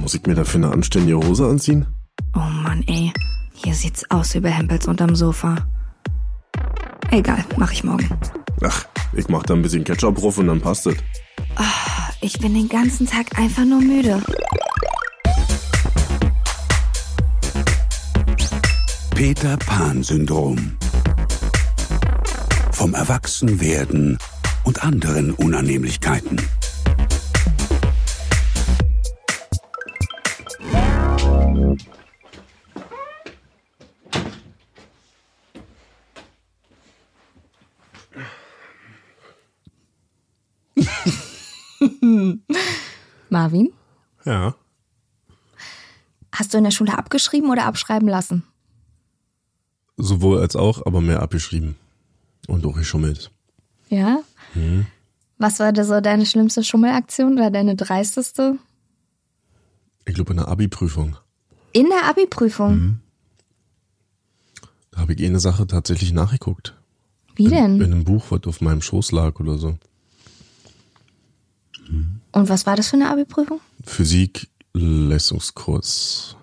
Muss ich mir dafür eine anständige Hose anziehen? Oh Mann, ey. Hier sieht's aus wie bei Hempels unterm Sofa. Egal, mach ich morgen. Ach, ich mach da ein bisschen Ketchup drauf und dann passt es. Oh, ich bin den ganzen Tag einfach nur müde. Peter Pan-Syndrom. Vom Erwachsenwerden und anderen Unannehmlichkeiten. Marvin? Ja? Hast du in der Schule abgeschrieben oder abschreiben lassen? Sowohl als auch, aber mehr abgeschrieben. Und auch geschummelt. Ja? Hm. Was war da so deine schlimmste Schummelaktion oder deine dreisteste? Ich glaube in der Abi-Prüfung. In der Abi-Prüfung? Mhm. Da habe ich eine Sache tatsächlich nachgeguckt. Wie denn? In einem Buch, was auf meinem Schoß lag oder so. Mhm. Und was war das für eine Abi-Prüfung? Physik, Leistungskurs.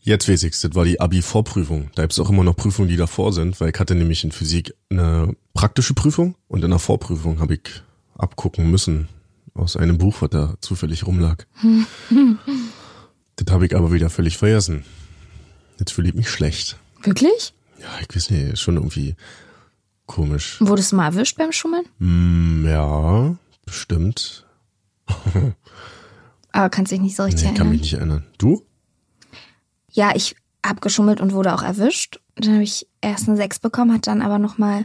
Jetzt weiß ich's, das war die Abi-Vorprüfung. Da gibt's auch immer noch Prüfungen, die davor sind, weil ich hatte nämlich in Physik eine praktische Prüfung und in der Vorprüfung habe ich abgucken müssen aus einem Buch, was da zufällig rumlag. Das habe ich aber wieder völlig vergessen. Jetzt fühle ich mich schlecht. Wirklich? Ja, ich weiß nicht, schon irgendwie komisch. Wurdest du mal erwischt beim Schummeln? Ja, bestimmt. Aber kannst dich nicht so richtig erinnern? Ich kann mich nicht erinnern. Du? Ja, ich habe geschummelt und wurde auch erwischt. Dann habe ich erst eine 6 bekommen, hat dann aber nochmal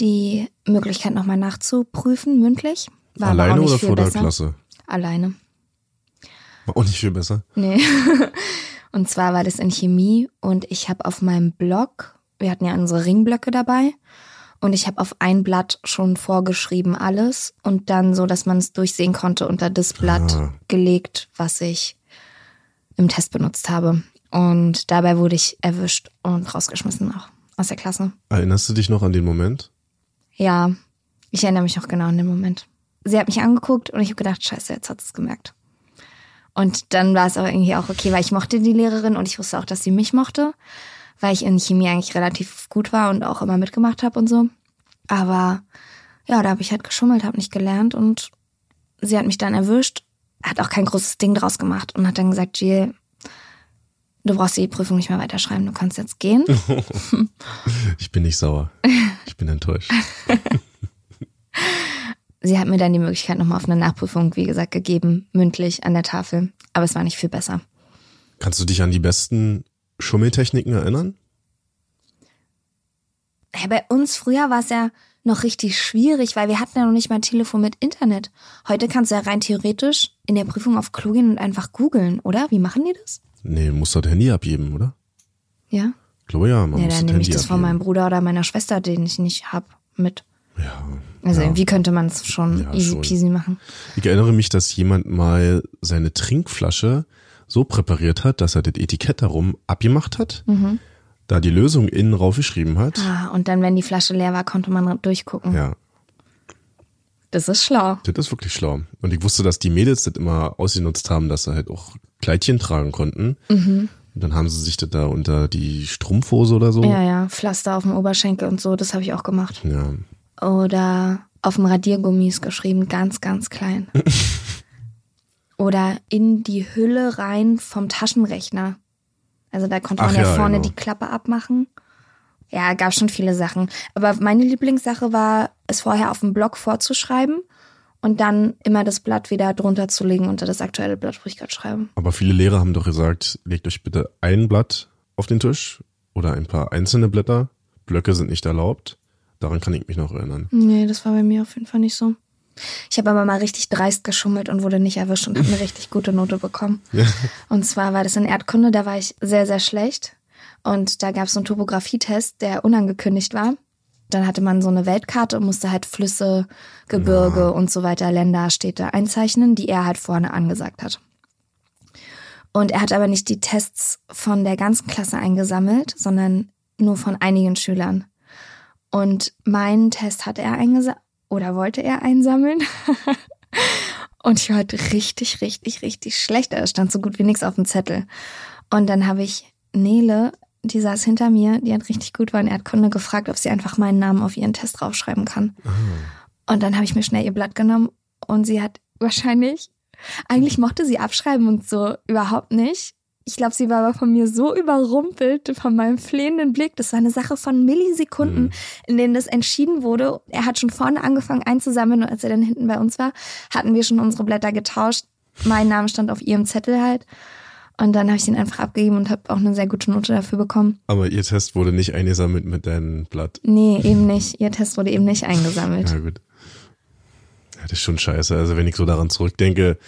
die Möglichkeit, nochmal nachzuprüfen, mündlich. War alleine oder vor der Klasse? Alleine. War auch nicht viel besser? Nee. Und zwar war das in Chemie und ich habe auf meinem Block, wir hatten ja unsere Ringblöcke dabei, und ich habe auf ein Blatt schon vorgeschrieben alles und dann so, dass man es durchsehen konnte, unter das Blatt gelegt, was ich im Test benutzt habe. Und dabei wurde ich erwischt und rausgeschmissen auch aus der Klasse. Erinnerst du dich noch an den Moment? Ja, ich erinnere mich noch genau an den Moment. Sie hat mich angeguckt und ich habe gedacht, scheiße, jetzt hat sie es gemerkt. Und dann war es aber irgendwie auch okay, weil ich mochte die Lehrerin und ich wusste auch, dass sie mich mochte, weil ich in Chemie eigentlich relativ gut war und auch immer mitgemacht habe und so. Aber ja, da habe ich halt geschummelt, habe nicht gelernt und sie hat mich dann erwischt, hat auch kein großes Ding draus gemacht und hat dann gesagt, Jill, du brauchst die Prüfung nicht mehr weiterschreiben, du kannst jetzt gehen. Ich bin nicht sauer. Ich bin enttäuscht. Sie hat mir dann die Möglichkeit nochmal auf eine Nachprüfung, wie gesagt, gegeben, mündlich an der Tafel. Aber es war nicht viel besser. Kannst du dich an die besten Schummeltechniken erinnern? Ja, bei uns früher war es ja noch richtig schwierig, weil wir hatten ja noch nicht mal ein Telefon mit Internet. Heute kannst du ja rein theoretisch in der Prüfung auf Klo gehen und einfach googeln, oder? Wie machen die das? Nee, du musst das Handy abgeben, oder? Ja. Ich glaube ja, man muss das Handy abgeben. Ja, dann nehme ich das von meinem Bruder oder meiner Schwester, den ich nicht habe, mit. Ja. Also irgendwie könnte man es schon easy peasy machen. Ich erinnere mich, dass jemand mal seine Trinkflasche so präpariert hat, dass er das Etikett darum abgemacht hat, da die Lösung innen raufgeschrieben hat. Ah, und dann, wenn die Flasche leer war, konnte man durchgucken. Ja. Das ist schlau. Das ist wirklich schlau. Und ich wusste, dass die Mädels das immer ausgenutzt haben, dass sie halt auch Kleidchen tragen konnten. Mhm. Und dann haben sie sich das da unter die Strumpfhose oder so. Ja, Pflaster auf dem Oberschenkel und so, das habe ich auch gemacht. Ja. Oder auf dem Radiergummis geschrieben, ganz, ganz klein. Oder in die Hülle rein vom Taschenrechner. Also da konnte man vorne die Klappe abmachen. Ja, gab schon viele Sachen. Aber meine Lieblingssache war, es vorher auf dem Block vorzuschreiben und dann immer das Blatt wieder drunter zu legen unter das aktuelle Blatt, wo ich gerade schreibe. Aber viele Lehrer haben doch gesagt, legt euch bitte ein Blatt auf den Tisch oder ein paar einzelne Blätter. Blöcke sind nicht erlaubt. Daran kann ich mich noch erinnern. Nee, das war bei mir auf jeden Fall nicht so. Ich habe aber mal richtig dreist geschummelt und wurde nicht erwischt und habe eine richtig gute Note bekommen. Ja. Und zwar war das in Erdkunde, da war ich sehr, sehr schlecht. Und da gab es so einen Topografietest, der unangekündigt war. Dann hatte man so eine Weltkarte und musste halt Flüsse, Gebirge und so weiter, Länder, Städte einzeichnen, die er halt vorne angesagt hat. Und er hat aber nicht die Tests von der ganzen Klasse eingesammelt, sondern nur von einigen Schülern. Und meinen Test hat er eingesammelt oder wollte er einsammeln. Und ich war halt richtig, richtig, richtig schlecht. Da stand so gut wie nichts auf dem Zettel. Und dann habe ich Nele, die saß hinter mir, die hat richtig gut war in Erdkunde, gefragt, ob sie einfach meinen Namen auf ihren Test draufschreiben kann. Oh. Und dann habe ich mir schnell ihr Blatt genommen und sie hat wahrscheinlich, eigentlich mochte sie abschreiben und so überhaupt nicht. Ich glaube, sie war aber von mir so überrumpelt, von meinem flehenden Blick. Das war eine Sache von Millisekunden, in denen das entschieden wurde. Er hat schon vorne angefangen einzusammeln und als er dann hinten bei uns war, hatten wir schon unsere Blätter getauscht. Mein Name stand auf ihrem Zettel halt. Und dann habe ich den einfach abgegeben und habe auch eine sehr gute Note dafür bekommen. Aber ihr Test wurde nicht eingesammelt mit deinem Blatt? Nee, eben nicht. Ihr Test wurde eben nicht eingesammelt. Ja, gut. Ja, das ist schon scheiße. Also wenn ich so daran zurückdenke,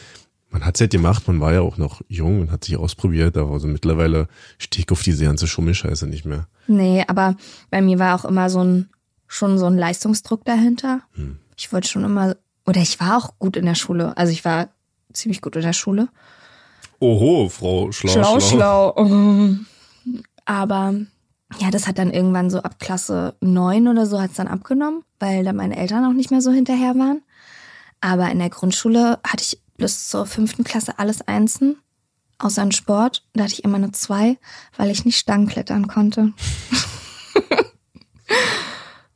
man hat es halt gemacht, man war ja auch noch jung und hat sich ausprobiert, aber also mittlerweile stehe ich auf diese ganze Schummelscheiße nicht mehr. Nee, aber bei mir war auch immer schon so ein Leistungsdruck dahinter. Ich wollte schon immer, oder ich war auch gut in der Schule. Also ich war ziemlich gut in der Schule. Oho, Frau Schlau. Aber ja, das hat dann irgendwann so ab Klasse 9 oder so hat es dann abgenommen, weil dann meine Eltern auch nicht mehr so hinterher waren. Aber in der Grundschule hatte ich bis zur 5. Klasse alles Einsen, außer in Sport. Da hatte ich immer eine 2, weil ich nicht Stangen klettern konnte.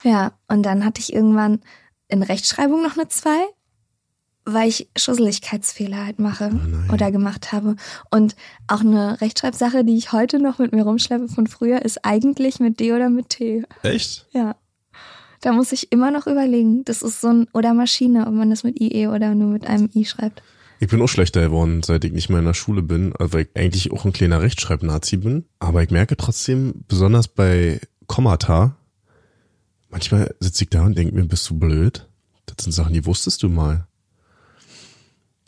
Ja, und dann hatte ich irgendwann in Rechtschreibung noch eine 2, weil ich Schusseligkeitsfehler halt mache oder gemacht habe. Und auch eine Rechtschreibsache, die ich heute noch mit mir rumschleppe von früher, ist eigentlich mit D oder mit T. Echt? Ja. Da muss ich immer noch überlegen. Das ist so ein oder Maschine, ob man das mit IE oder nur mit einem I schreibt. Ich bin auch schlechter geworden, seit ich nicht mehr in der Schule bin, weil ich eigentlich auch ein kleiner Rechtschreib-Nazi bin. Aber ich merke trotzdem, besonders bei Kommata, manchmal sitze ich da und denke mir, bist du blöd? Das sind Sachen, die wusstest du mal.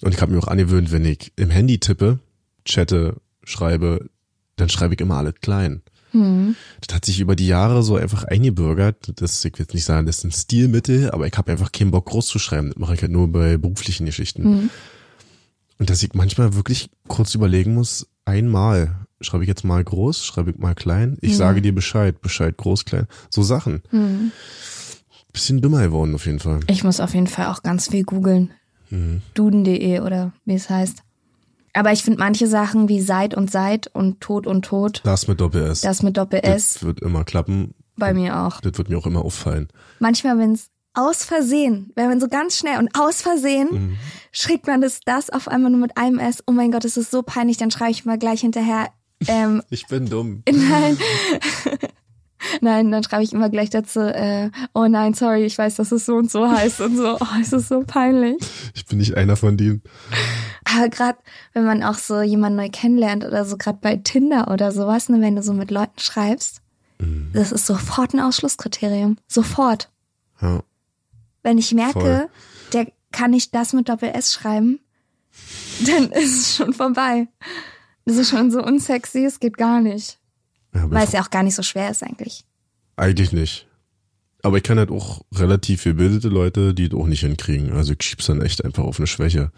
Und ich habe mir auch angewöhnt, wenn ich im Handy tippe, chatte, schreibe, dann schreibe ich immer alles klein. Das hat sich über die Jahre so einfach eingebürgert. Das, ich will jetzt nicht sagen, das ist ein Stilmittel, aber ich habe einfach keinen Bock, groß zu schreiben. Das mache ich halt nur bei beruflichen Geschichten. Und dass ich manchmal wirklich kurz überlegen muss, einmal, schreibe ich jetzt mal groß, schreibe ich mal klein? Ich sage dir Bescheid, groß, klein, so Sachen. Bisschen dümmer geworden auf jeden Fall. Ich muss auf jeden Fall auch ganz viel googeln. Duden.de oder wie es heißt. Aber ich finde manche Sachen wie Seit und Tod. Das mit Doppel-S. Das wird immer klappen. Bei mir auch. Das wird mir auch immer auffallen. Manchmal, wenn man so ganz schnell und aus Versehen schreibt man das auf einmal nur mit einem S. Oh mein Gott, das ist so peinlich. Dann schreibe ich mal gleich hinterher. Ich bin dumm. Nein. Nein, dann schreibe ich immer gleich dazu, oh nein, sorry, ich weiß, dass es so und so heißt und so. Oh, es ist so peinlich. Ich bin nicht einer von denen. Aber gerade, wenn man auch so jemanden neu kennenlernt oder so, gerade bei Tinder oder sowas, ne, wenn du so mit Leuten schreibst, das ist sofort ein Ausschlusskriterium. Sofort. Ja. Wenn ich merke, der kann nicht das mit Doppel-S schreiben, dann ist es schon vorbei. Das ist schon so unsexy, es geht gar nicht. Ja, weil es ja auch gar nicht so schwer ist eigentlich. Eigentlich nicht. Aber ich kann halt auch relativ gebildete Leute, die es auch nicht hinkriegen. Also ich schieb's dann echt einfach auf eine Schwäche.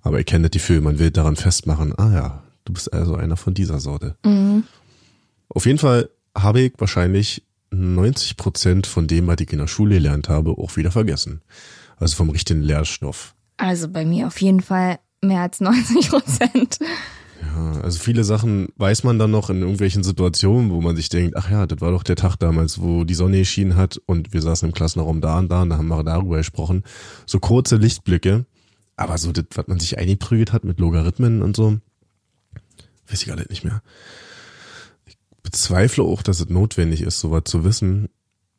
Aber ich kenne das Gefühl, man will daran festmachen, du bist also einer von dieser Sorte. Auf jeden Fall habe ich wahrscheinlich 90% von dem, was ich in der Schule gelernt habe, auch wieder vergessen. Also vom richtigen Lehrstoff. Also bei mir auf jeden Fall mehr als 90%. Ja, also viele Sachen weiß man dann noch in irgendwelchen Situationen, wo man sich denkt, ach ja, das war doch der Tag damals, wo die Sonne geschienen hat und wir saßen im Klassenraum da und da und da haben wir darüber gesprochen. So kurze Lichtblicke, aber so das, was man sich eingeprügelt hat mit Logarithmen und so, weiß ich gar nicht mehr. Ich bezweifle auch, dass es notwendig ist, sowas zu wissen.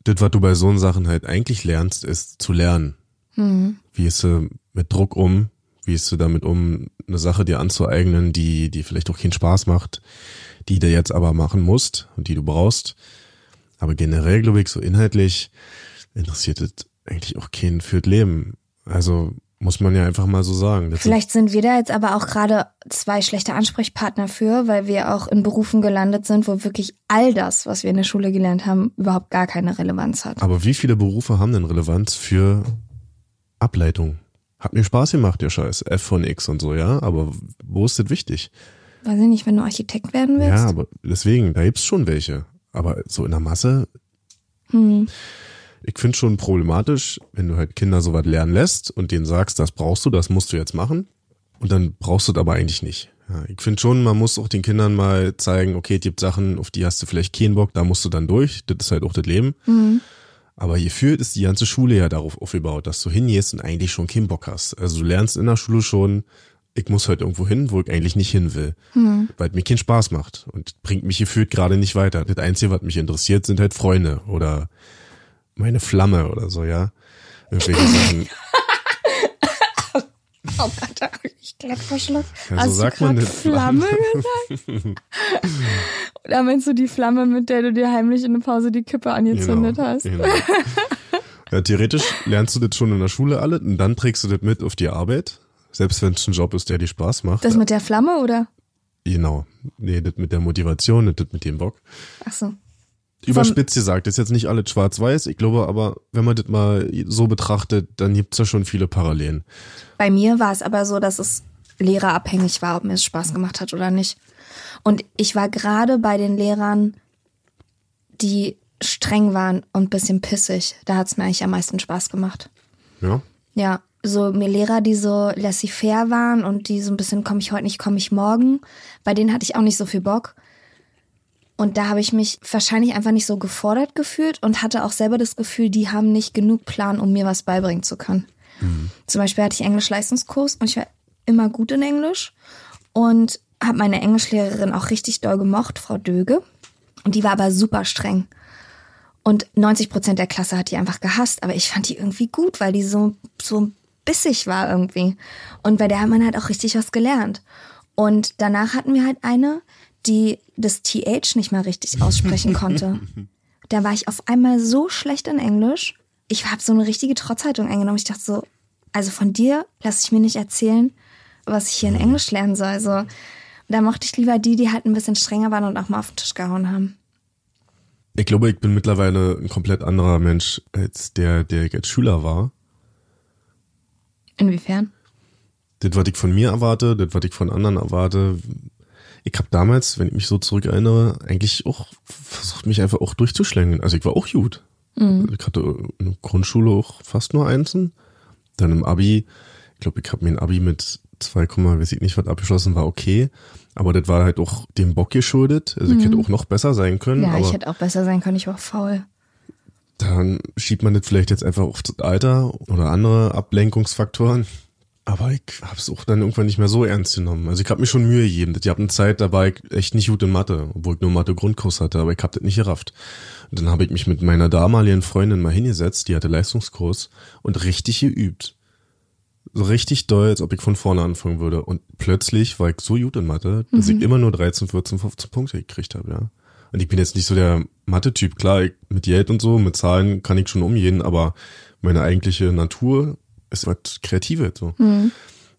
Das, was du bei so Sachen halt eigentlich lernst, ist zu lernen. Wie gehst du mit Druck um? Wie gehst du damit um, eine Sache dir anzueignen, die vielleicht auch keinen Spaß macht, die du jetzt aber machen musst und die du brauchst. Aber generell, glaube ich, so inhaltlich interessiert es eigentlich auch keinen fürs Leben. Also muss man ja einfach mal so sagen. Vielleicht sind wir da jetzt aber auch gerade zwei schlechte Ansprechpartner für, weil wir auch in Berufen gelandet sind, wo wirklich all das, was wir in der Schule gelernt haben, überhaupt gar keine Relevanz hat. Aber wie viele Berufe haben denn Relevanz für Ableitung? Hat mir Spaß gemacht, der Scheiß. F von X und so, ja. Aber wo ist das wichtig? Weiß ich nicht, wenn du Architekt werden willst. Ja, aber deswegen, da gibt's schon welche. Aber so in der Masse. ich finde es schon problematisch, wenn du halt Kinder sowas lernen lässt und denen sagst, das brauchst du, das musst du jetzt machen und dann brauchst du es aber eigentlich nicht. Ja, ich finde schon, man muss auch den Kindern mal zeigen, okay, es gibt Sachen, auf die hast du vielleicht keinen Bock, da musst du dann durch, das ist halt auch das Leben. Mhm. Aber gefühlt ist die ganze Schule ja darauf aufgebaut, dass du hingehst und eigentlich schon keinen Bock hast. Also du lernst in der Schule schon, ich muss heute irgendwo hin, wo ich eigentlich nicht hin will, weil es mir keinen Spaß macht und bringt mich gefühlt gerade nicht weiter. Das Einzige, was mich interessiert, sind halt Freunde oder meine Flamme oder so, ja. Irgendwelche Sachen. Oh Gott, da hab ich glatt verschluckt. Ja, so sagt man, eine Flamme gesagt? Oder meinst du die Flamme, mit der du dir heimlich in der Pause die Kippe angezündet hast? Genau. Ja, theoretisch lernst du das schon in der Schule alles und dann trägst du das mit auf die Arbeit. Selbst wenn es ein Job ist, der dir Spaß macht. Das mit der Flamme, oder? Genau. Nee, das mit der Motivation, das mit dem Bock. Ach so. Überspitzt gesagt, das ist jetzt nicht alles schwarz-weiß. Ich glaube aber, wenn man das mal so betrachtet, dann gibt es da schon viele Parallelen. Bei mir war es aber so, dass es lehrerabhängig war, ob mir es Spaß gemacht hat oder nicht. Und ich war gerade bei den Lehrern, die streng waren und ein bisschen pissig. Da hat es mir eigentlich am meisten Spaß gemacht. Ja? Ja. So mir Lehrer, die so laissez-faire waren und die so ein bisschen, komm ich heute nicht, komm ich morgen. Bei denen hatte ich auch nicht so viel Bock. Und da habe ich mich wahrscheinlich einfach nicht so gefordert gefühlt und hatte auch selber das Gefühl, die haben nicht genug Plan, um mir was beibringen zu können. Mhm. Zum Beispiel hatte ich Englisch-Leistungskurs und ich war immer gut in Englisch und habe meine Englischlehrerin auch richtig doll gemocht, Frau Döge. Und die war aber super streng. Und 90% der Klasse hat die einfach gehasst, aber ich fand die irgendwie gut, weil die so bissig war irgendwie. Und bei der hat man halt auch richtig was gelernt. Und danach hatten wir halt eine, die das TH nicht mal richtig aussprechen konnte. Da war ich auf einmal so schlecht in Englisch. Ich habe so eine richtige Trotzhaltung eingenommen. Ich dachte so, also von dir lasse ich mir nicht erzählen, was ich hier in Englisch lernen soll. Also, da mochte ich lieber die halt ein bisschen strenger waren und auch mal auf den Tisch gehauen haben. Ich glaube, ich bin mittlerweile ein komplett anderer Mensch als der ich als Schüler war. Inwiefern? Das, was ich von mir erwarte, das, was ich von anderen erwarte. Ich habe damals, wenn ich mich so zurückerinnere, eigentlich auch versucht, mich einfach auch durchzuschlängeln. Also ich war auch gut. Mhm. Ich hatte in der Grundschule auch fast nur Einsen. Dann im Abi, ich glaube, ich habe mir ein Abi mit 2, weiß ich nicht was abgeschlossen, war okay. Aber das war halt auch dem Bock geschuldet. Also ich hätte auch noch besser sein können. Ja, aber ich hätte auch besser sein können, ich war auch faul. Dann schiebt man das vielleicht jetzt einfach auf das Alter oder andere Ablenkungsfaktoren. Aber ich habe es auch dann irgendwann nicht mehr so ernst genommen. Also ich habe mir schon Mühe gegeben. Ich habe eine Zeit, da war ich echt nicht gut in Mathe, obwohl ich nur Mathe-Grundkurs hatte, aber ich habe das nicht gerafft. Und dann habe ich mich mit meiner damaligen Freundin mal hingesetzt, die hatte Leistungskurs und richtig geübt. So richtig doll, als ob ich von vorne anfangen würde. Und plötzlich war ich so gut in Mathe, dass ich immer nur 13, 14, 15 Punkte gekriegt habe, ja. Und ich bin jetzt nicht so der Mathe-Typ. Klar, ich, mit Geld und so, mit Zahlen kann ich schon umgehen, aber meine eigentliche Natur ist was Kreatives. So. Mhm.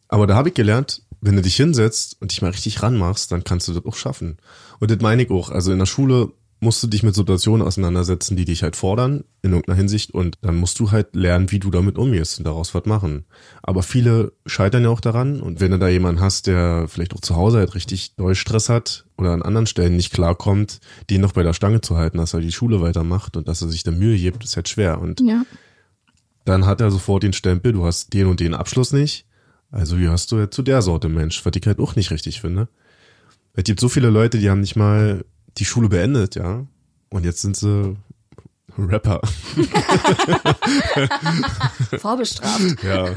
Aber da habe ich gelernt, wenn du dich hinsetzt und dich mal richtig ranmachst, dann kannst du das auch schaffen. Und das meine ich auch. Also in der Schule musst du dich mit Situationen auseinandersetzen, die dich halt fordern, in irgendeiner Hinsicht. Und dann musst du halt lernen, wie du damit umgehst und daraus was machen. Aber viele scheitern ja auch daran. Und wenn du da jemanden hast, der vielleicht auch zu Hause halt richtig doll Stress hat oder an anderen Stellen nicht klarkommt, den noch bei der Stange zu halten, dass er die Schule weitermacht und dass er sich da Mühe gibt, ist halt schwer. Und ja. Dann hat er sofort den Stempel, du hast den und den Abschluss nicht. Also wie hast du ja zu der Sorte Mensch, was ich halt auch nicht richtig finde. Es gibt so viele Leute, die haben nicht mal die Schule beendet, ja. Und jetzt sind sie Rapper. Vorbestraft. Ja.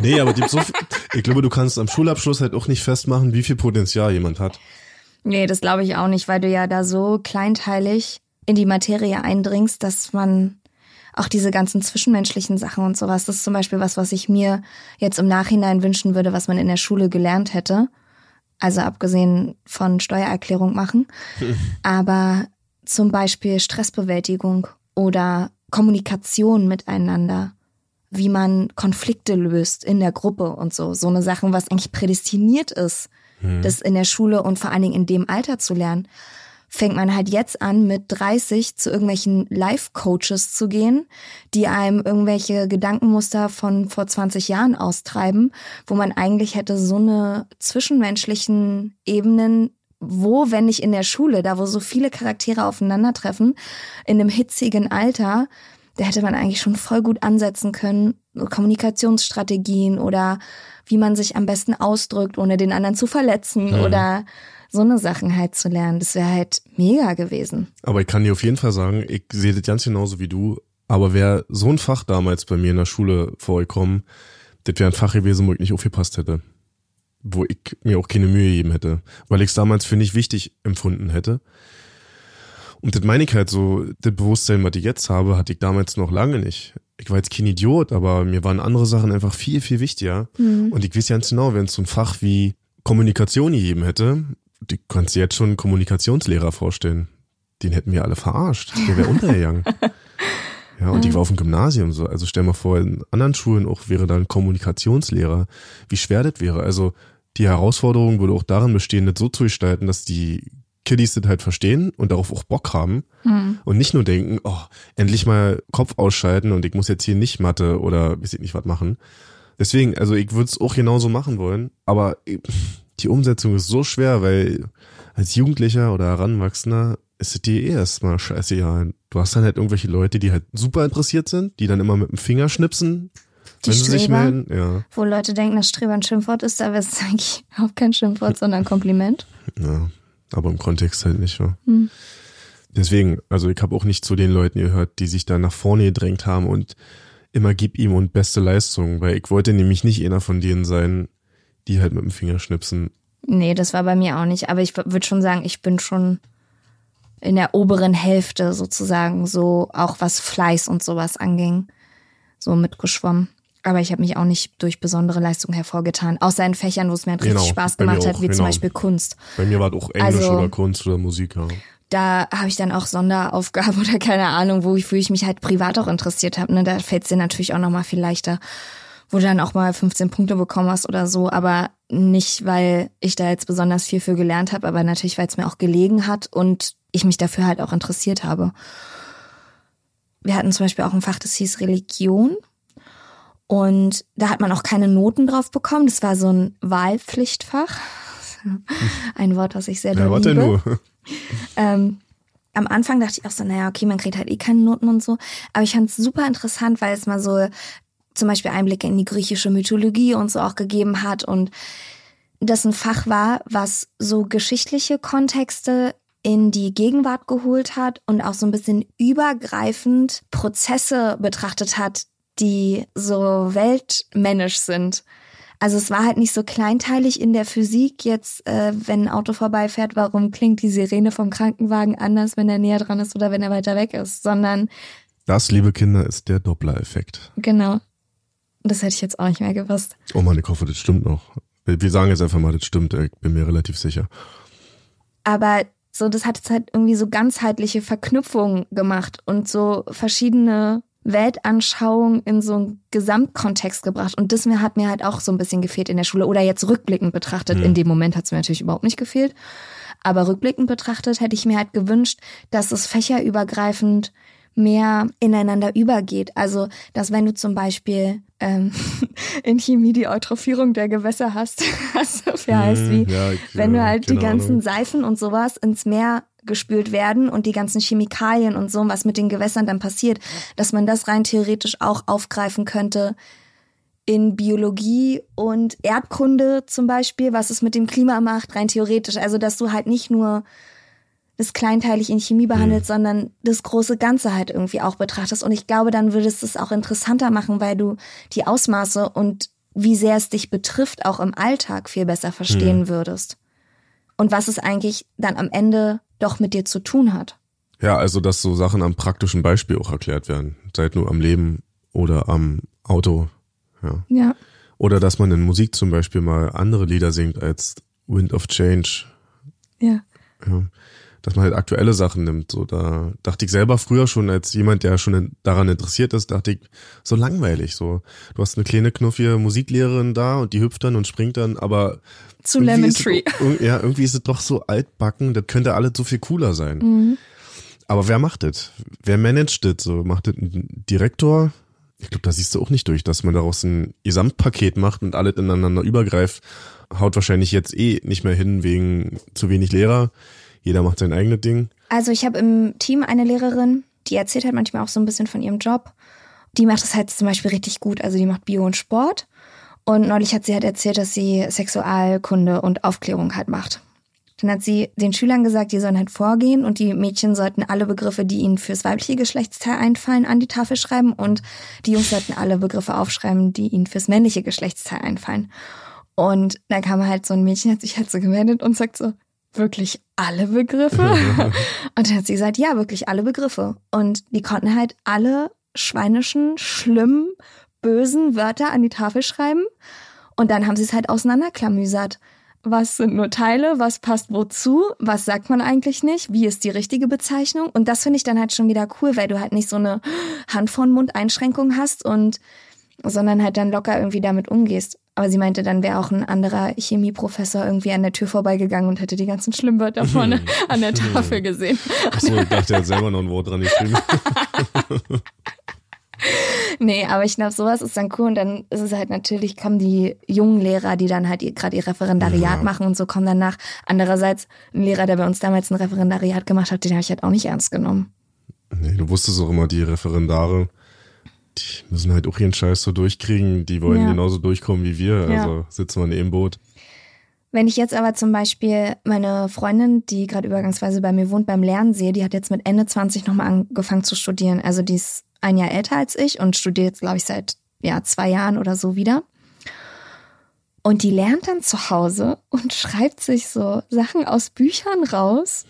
Nee, aber ich glaube, du kannst am Schulabschluss halt auch nicht festmachen, wie viel Potenzial jemand hat. Nee, das glaube ich auch nicht, weil du ja da so kleinteilig in die Materie eindringst, dass man auch diese ganzen zwischenmenschlichen Sachen und sowas, das ist zum Beispiel was ich mir jetzt im Nachhinein wünschen würde, was man in der Schule gelernt hätte. Also abgesehen von Steuererklärung machen. Aber zum Beispiel Stressbewältigung oder Kommunikation miteinander, wie man Konflikte löst in der Gruppe und so eine Sachen, was eigentlich prädestiniert ist, das in der Schule und vor allen Dingen in dem Alter zu lernen. Fängt man halt jetzt an, mit 30 zu irgendwelchen Life-Coaches zu gehen, die einem irgendwelche Gedankenmuster von vor 20 Jahren austreiben, wo man eigentlich hätte so eine zwischenmenschlichen Ebenen, wo, wenn nicht in der Schule, da wo so viele Charaktere aufeinandertreffen, in einem hitzigen Alter, da hätte man eigentlich schon voll gut ansetzen können, Kommunikationsstrategien oder wie man sich am besten ausdrückt, ohne den anderen zu verletzen oder so eine Sachen halt zu lernen. Das wäre halt mega gewesen. Aber ich kann dir auf jeden Fall sagen, ich sehe das ganz genauso wie du, aber wäre so ein Fach damals bei mir in der Schule vorgekommen, das wäre ein Fach gewesen, wo ich nicht aufgepasst hätte. Wo ich mir auch keine Mühe gegeben hätte, weil ich es damals für nicht wichtig empfunden hätte. Und das meine ich halt so, das Bewusstsein, was ich jetzt habe, hatte ich damals noch lange nicht. Ich war jetzt kein Idiot, aber mir waren andere Sachen einfach viel, viel wichtiger. Mhm. Und ich weiß ganz genau, wenn es so ein Fach wie Kommunikation gegeben hätte, du kannst dir jetzt schon einen Kommunikationslehrer vorstellen. Den hätten wir alle verarscht. Der wäre untergegangen. Ja, und ich war auf dem Gymnasium so. Also stell mal vor, in anderen Schulen auch wäre da ein Kommunikationslehrer. Wie schwer das wäre. Also die Herausforderung würde auch darin bestehen, das so zu gestalten, dass die Kiddies das halt verstehen und darauf auch Bock haben und nicht nur denken, oh, endlich mal Kopf ausschalten und ich muss jetzt hier nicht Mathe oder weiß ich nicht was machen. Deswegen, also ich würde es auch genauso machen wollen, aber die Umsetzung ist so schwer, weil als Jugendlicher oder Heranwachsender ist es dir eh erstmal scheißegal. Du hast dann halt irgendwelche Leute, die halt super interessiert sind, die dann immer mit dem Finger schnipsen. Die Streber, ja. Wo Leute denken, dass Streber ein Schimpfwort ist, aber es ist eigentlich überhaupt kein Schimpfwort, sondern ein Kompliment. Ja, aber im Kontext halt nicht. Ja. Hm. Deswegen, also ich habe auch nicht zu den Leuten gehört, die sich da nach vorne gedrängt haben und immer gib ihm und beste Leistung, weil ich wollte nämlich nicht einer von denen sein, die halt mit dem Finger schnipsen. Nee, das war bei mir auch nicht, aber ich würde schon sagen, ich bin schon in der oberen Hälfte sozusagen so, auch was Fleiß und sowas anging, so mitgeschwommen. Aber ich habe mich auch nicht durch besondere Leistungen hervorgetan, außer in Fächern, wo es mir halt richtig Spaß gemacht hat, wie zum Beispiel Kunst. Bei mir war es auch Englisch oder Kunst oder Musik, ja. Da habe ich dann auch Sonderaufgaben oder keine Ahnung, wofür ich mich halt privat auch interessiert habe. Ne? Da fällt es dir natürlich auch nochmal viel leichter, wo du dann auch mal 15 Punkte bekommen hast oder so. Aber nicht, weil ich da jetzt besonders viel für gelernt habe, aber natürlich, weil es mir auch gelegen hat und ich mich dafür halt auch interessiert habe. Wir hatten zum Beispiel auch ein Fach, das hieß Religion. Und da hat man auch keine Noten drauf bekommen. Das war so ein Wahlpflichtfach. Ein Wort, das ich sehr liebe. Ja, warte nur. Am Anfang dachte ich auch so, naja, okay, man kriegt halt eh keine Noten und so. Aber ich fand es super interessant, weil es mal so zum Beispiel Einblicke in die griechische Mythologie und so auch gegeben hat. Und das ein Fach war, was so geschichtliche Kontexte in die Gegenwart geholt hat und auch so ein bisschen übergreifend Prozesse betrachtet hat, die so weltmännisch sind. Also es war halt nicht so kleinteilig in der Physik. Jetzt, wenn ein Auto vorbeifährt, warum klingt die Sirene vom Krankenwagen anders, wenn er näher dran ist oder wenn er weiter weg ist, sondern... Das, liebe Kinder, ist der Doppler-Effekt. Genau. Das hätte ich jetzt auch nicht mehr gewusst. Oh Mann, ich hoffe, das stimmt noch. Wir sagen jetzt einfach mal, das stimmt. Ich bin mir relativ sicher. Aber so, das hat jetzt halt irgendwie so ganzheitliche Verknüpfungen gemacht und so verschiedene... Weltanschauung in so einen Gesamtkontext gebracht. Und das hat mir halt auch so ein bisschen gefehlt in der Schule. Oder jetzt rückblickend betrachtet. In dem Moment hat es mir natürlich überhaupt nicht gefehlt. Aber rückblickend betrachtet hätte ich mir halt gewünscht, dass es fächerübergreifend mehr ineinander übergeht. Also, dass wenn du zum Beispiel in Chemie die Eutrophierung der Gewässer hast, was so viel heißt wie, wenn du halt die ganzen Seifen und sowas ins Meer gespült werden und die ganzen Chemikalien und so, was mit den Gewässern dann passiert, dass man das rein theoretisch auch aufgreifen könnte in Biologie und Erdkunde zum Beispiel, was es mit dem Klima macht, rein theoretisch. Also, dass du halt nicht nur das kleinteilig in Chemie behandelst, sondern das große Ganze halt irgendwie auch betrachtest. Und ich glaube, dann würdest du es auch interessanter machen, weil du die Ausmaße und wie sehr es dich betrifft, auch im Alltag viel besser verstehen würdest. Und was es eigentlich dann am Ende doch mit dir zu tun hat. Ja, also dass so Sachen am praktischen Beispiel auch erklärt werden. Sei es nur am Leben oder am Auto. Ja. Oder dass man in Musik zum Beispiel mal andere Lieder singt als Wind of Change. Ja. Dass man halt aktuelle Sachen nimmt. So, da dachte ich selber früher schon, als jemand, der schon daran interessiert ist, dachte ich, so langweilig. So, du hast eine kleine, knuffige Musiklehrerin da und die hüpft dann und springt dann, aber... Zu Lemon Tree. Irgendwie ist es doch so altbacken, das könnte alles so viel cooler sein. Mhm. Aber wer macht das? Wer managt das? So, macht das ein Direktor? Ich glaube, da siehst du auch nicht durch, dass man daraus ein Gesamtpaket macht und alles ineinander übergreift. Haut wahrscheinlich jetzt eh nicht mehr hin wegen zu wenig Lehrer. Jeder macht sein eigenes Ding. Also ich habe im Team eine Lehrerin, Die erzählt halt manchmal auch so ein bisschen von ihrem Job. Die macht das halt zum Beispiel richtig gut. Also die macht Bio und Sport. Und neulich hat sie halt erzählt, dass sie Sexualkunde und Aufklärung halt macht. Dann hat sie den Schülern gesagt, die sollen halt vorgehen und die Mädchen sollten alle Begriffe, die ihnen fürs weibliche Geschlechtsteil einfallen, an die Tafel schreiben und die Jungs sollten alle Begriffe aufschreiben, die ihnen fürs männliche Geschlechtsteil einfallen. Und dann kam halt so ein Mädchen, hat sich halt so gemeldet und sagt so, wirklich alle Begriffe? Und dann hat sie gesagt, ja, wirklich alle Begriffe. Und die konnten halt alle schweinischen, schlimmen, bösen Wörter an die Tafel schreiben. Und dann haben sie es halt auseinanderklamüsert. Was sind nur Teile? Was passt wozu? Was sagt man eigentlich nicht? Wie ist die richtige Bezeichnung? Und das finde ich dann halt schon wieder cool, weil du halt nicht so eine Hand-vor-Mund-Einschränkung hast und sondern halt dann locker irgendwie damit umgehst. Aber sie meinte, dann wäre auch ein anderer Chemieprofessor irgendwie an der Tür vorbeigegangen und hätte die ganzen Schlimmwörter vorne an der Tafel gesehen. Achso, ich dachte, er hat selber noch ein Wort dran geschrieben. Nee, aber ich glaube, sowas ist dann cool und dann ist es halt natürlich, kommen die jungen Lehrer, die dann halt gerade ihr Referendariat machen und so, kommen dann nach. Andererseits ein Lehrer, der bei uns damals ein Referendariat gemacht hat, den habe ich halt auch nicht ernst genommen. Nee, du wusstest auch immer, die Referendare, die müssen halt auch ihren Scheiß so durchkriegen, die wollen genauso durchkommen wie wir, also sitzen wir in dem Boot. Wenn ich jetzt aber zum Beispiel meine Freundin, die gerade übergangsweise bei mir wohnt, beim Lernen sehe, die hat jetzt mit Ende 20 nochmal angefangen zu studieren, also die ist ein Jahr älter als ich und studiert, glaube ich, seit 2 Jahren oder so wieder. Und die lernt dann zu Hause und schreibt sich so Sachen aus Büchern raus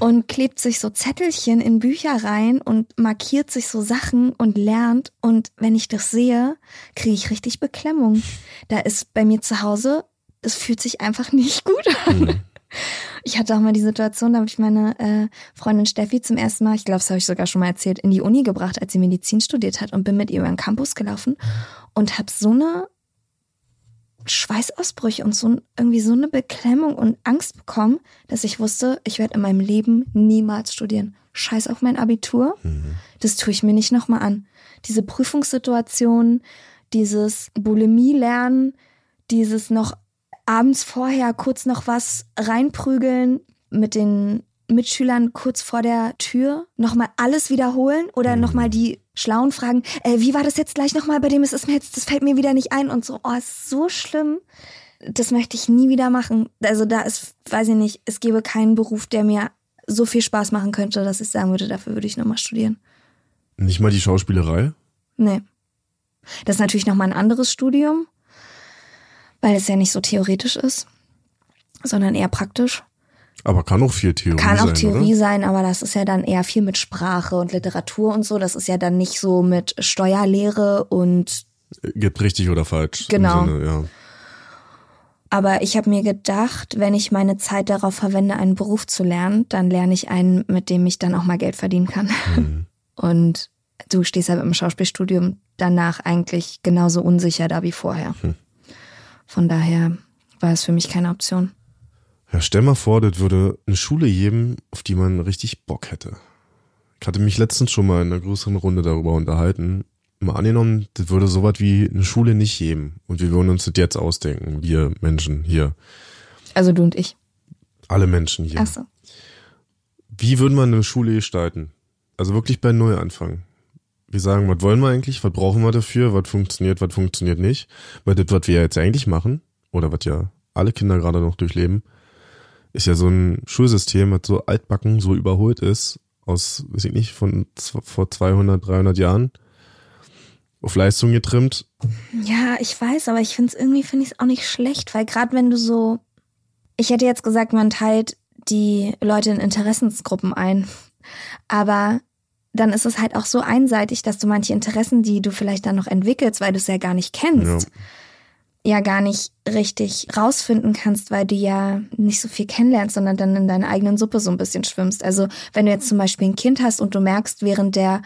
und klebt sich so Zettelchen in Bücher rein und markiert sich so Sachen und lernt. Und wenn ich das sehe, kriege ich richtig Beklemmung. Da ist bei mir zu Hause, es fühlt sich einfach nicht gut an. Mhm. Ich hatte auch mal die Situation, da habe ich meine Freundin Steffi zum ersten Mal, ich glaube, das habe ich sogar schon mal erzählt, in die Uni gebracht, als sie Medizin studiert hat und bin mit ihr über den Campus gelaufen und habe so eine Schweißausbrüche und so irgendwie so eine Beklemmung und Angst bekommen, dass ich wusste, ich werde in meinem Leben niemals studieren. Scheiß auf mein Abitur, das tue ich mir nicht nochmal an. Diese Prüfungssituation, dieses Bulimie-Lernen, dieses noch abends vorher kurz noch was reinprügeln, mit den Mitschülern kurz vor der Tür nochmal alles wiederholen oder nochmal die schlauen Fragen, wie war das jetzt gleich nochmal bei dem, es ist mir jetzt, das fällt mir wieder nicht ein und so, oh, ist so schlimm, das möchte ich nie wieder machen. Also da ist, weiß ich nicht, es gäbe keinen Beruf, der mir so viel Spaß machen könnte, dass ich sagen würde, dafür würde ich nochmal studieren. Nicht mal die Schauspielerei? Nee. Das ist natürlich nochmal ein anderes Studium, weil es ja nicht so theoretisch ist, sondern eher praktisch. Aber kann auch viel Theorie sein, kann auch Theorie sein, aber das ist ja dann eher viel mit Sprache und Literatur und so. Das ist ja dann nicht so mit Steuerlehre und... Gibt richtig oder falsch. Genau. Im Sinne, ja. Aber ich habe mir gedacht, wenn ich meine Zeit darauf verwende, einen Beruf zu lernen, dann lerne ich einen, mit dem ich dann auch mal Geld verdienen kann. Und du stehst ja im Schauspielstudium danach eigentlich genauso unsicher da wie vorher. Von daher war es für mich keine Option. Ja, stell mal vor, das würde eine Schule geben, auf die man richtig Bock hätte. Ich hatte mich letztens schon mal in einer größeren Runde darüber unterhalten. Mal angenommen, das würde sowas wie eine Schule nicht geben. Und wir würden uns das jetzt ausdenken, wir Menschen hier. Also du und ich? Alle Menschen hier. Ach so. Wie würden wir eine Schule gestalten? Also wirklich bei Null anfangen. Wir sagen, was wollen wir eigentlich, was brauchen wir dafür, was funktioniert nicht. Weil das, was wir jetzt eigentlich machen, oder was ja alle Kinder gerade noch durchleben, ist ja so ein Schulsystem, was so altbacken, so überholt ist, aus, weiß ich nicht, von vor 200, 300 Jahren, auf Leistung getrimmt. Ja, ich weiß, aber ich finde ich es auch nicht schlecht, weil gerade wenn du so, ich hätte jetzt gesagt, man teilt die Leute in Interessensgruppen ein, aber dann ist es halt auch so einseitig, dass du manche Interessen, die du vielleicht dann noch entwickelst, weil du es ja gar nicht kennst, ja gar nicht richtig rausfinden kannst, weil du ja nicht so viel kennenlernst, sondern dann in deiner eigenen Suppe so ein bisschen schwimmst. Also wenn du jetzt zum Beispiel ein Kind hast und du merkst, während der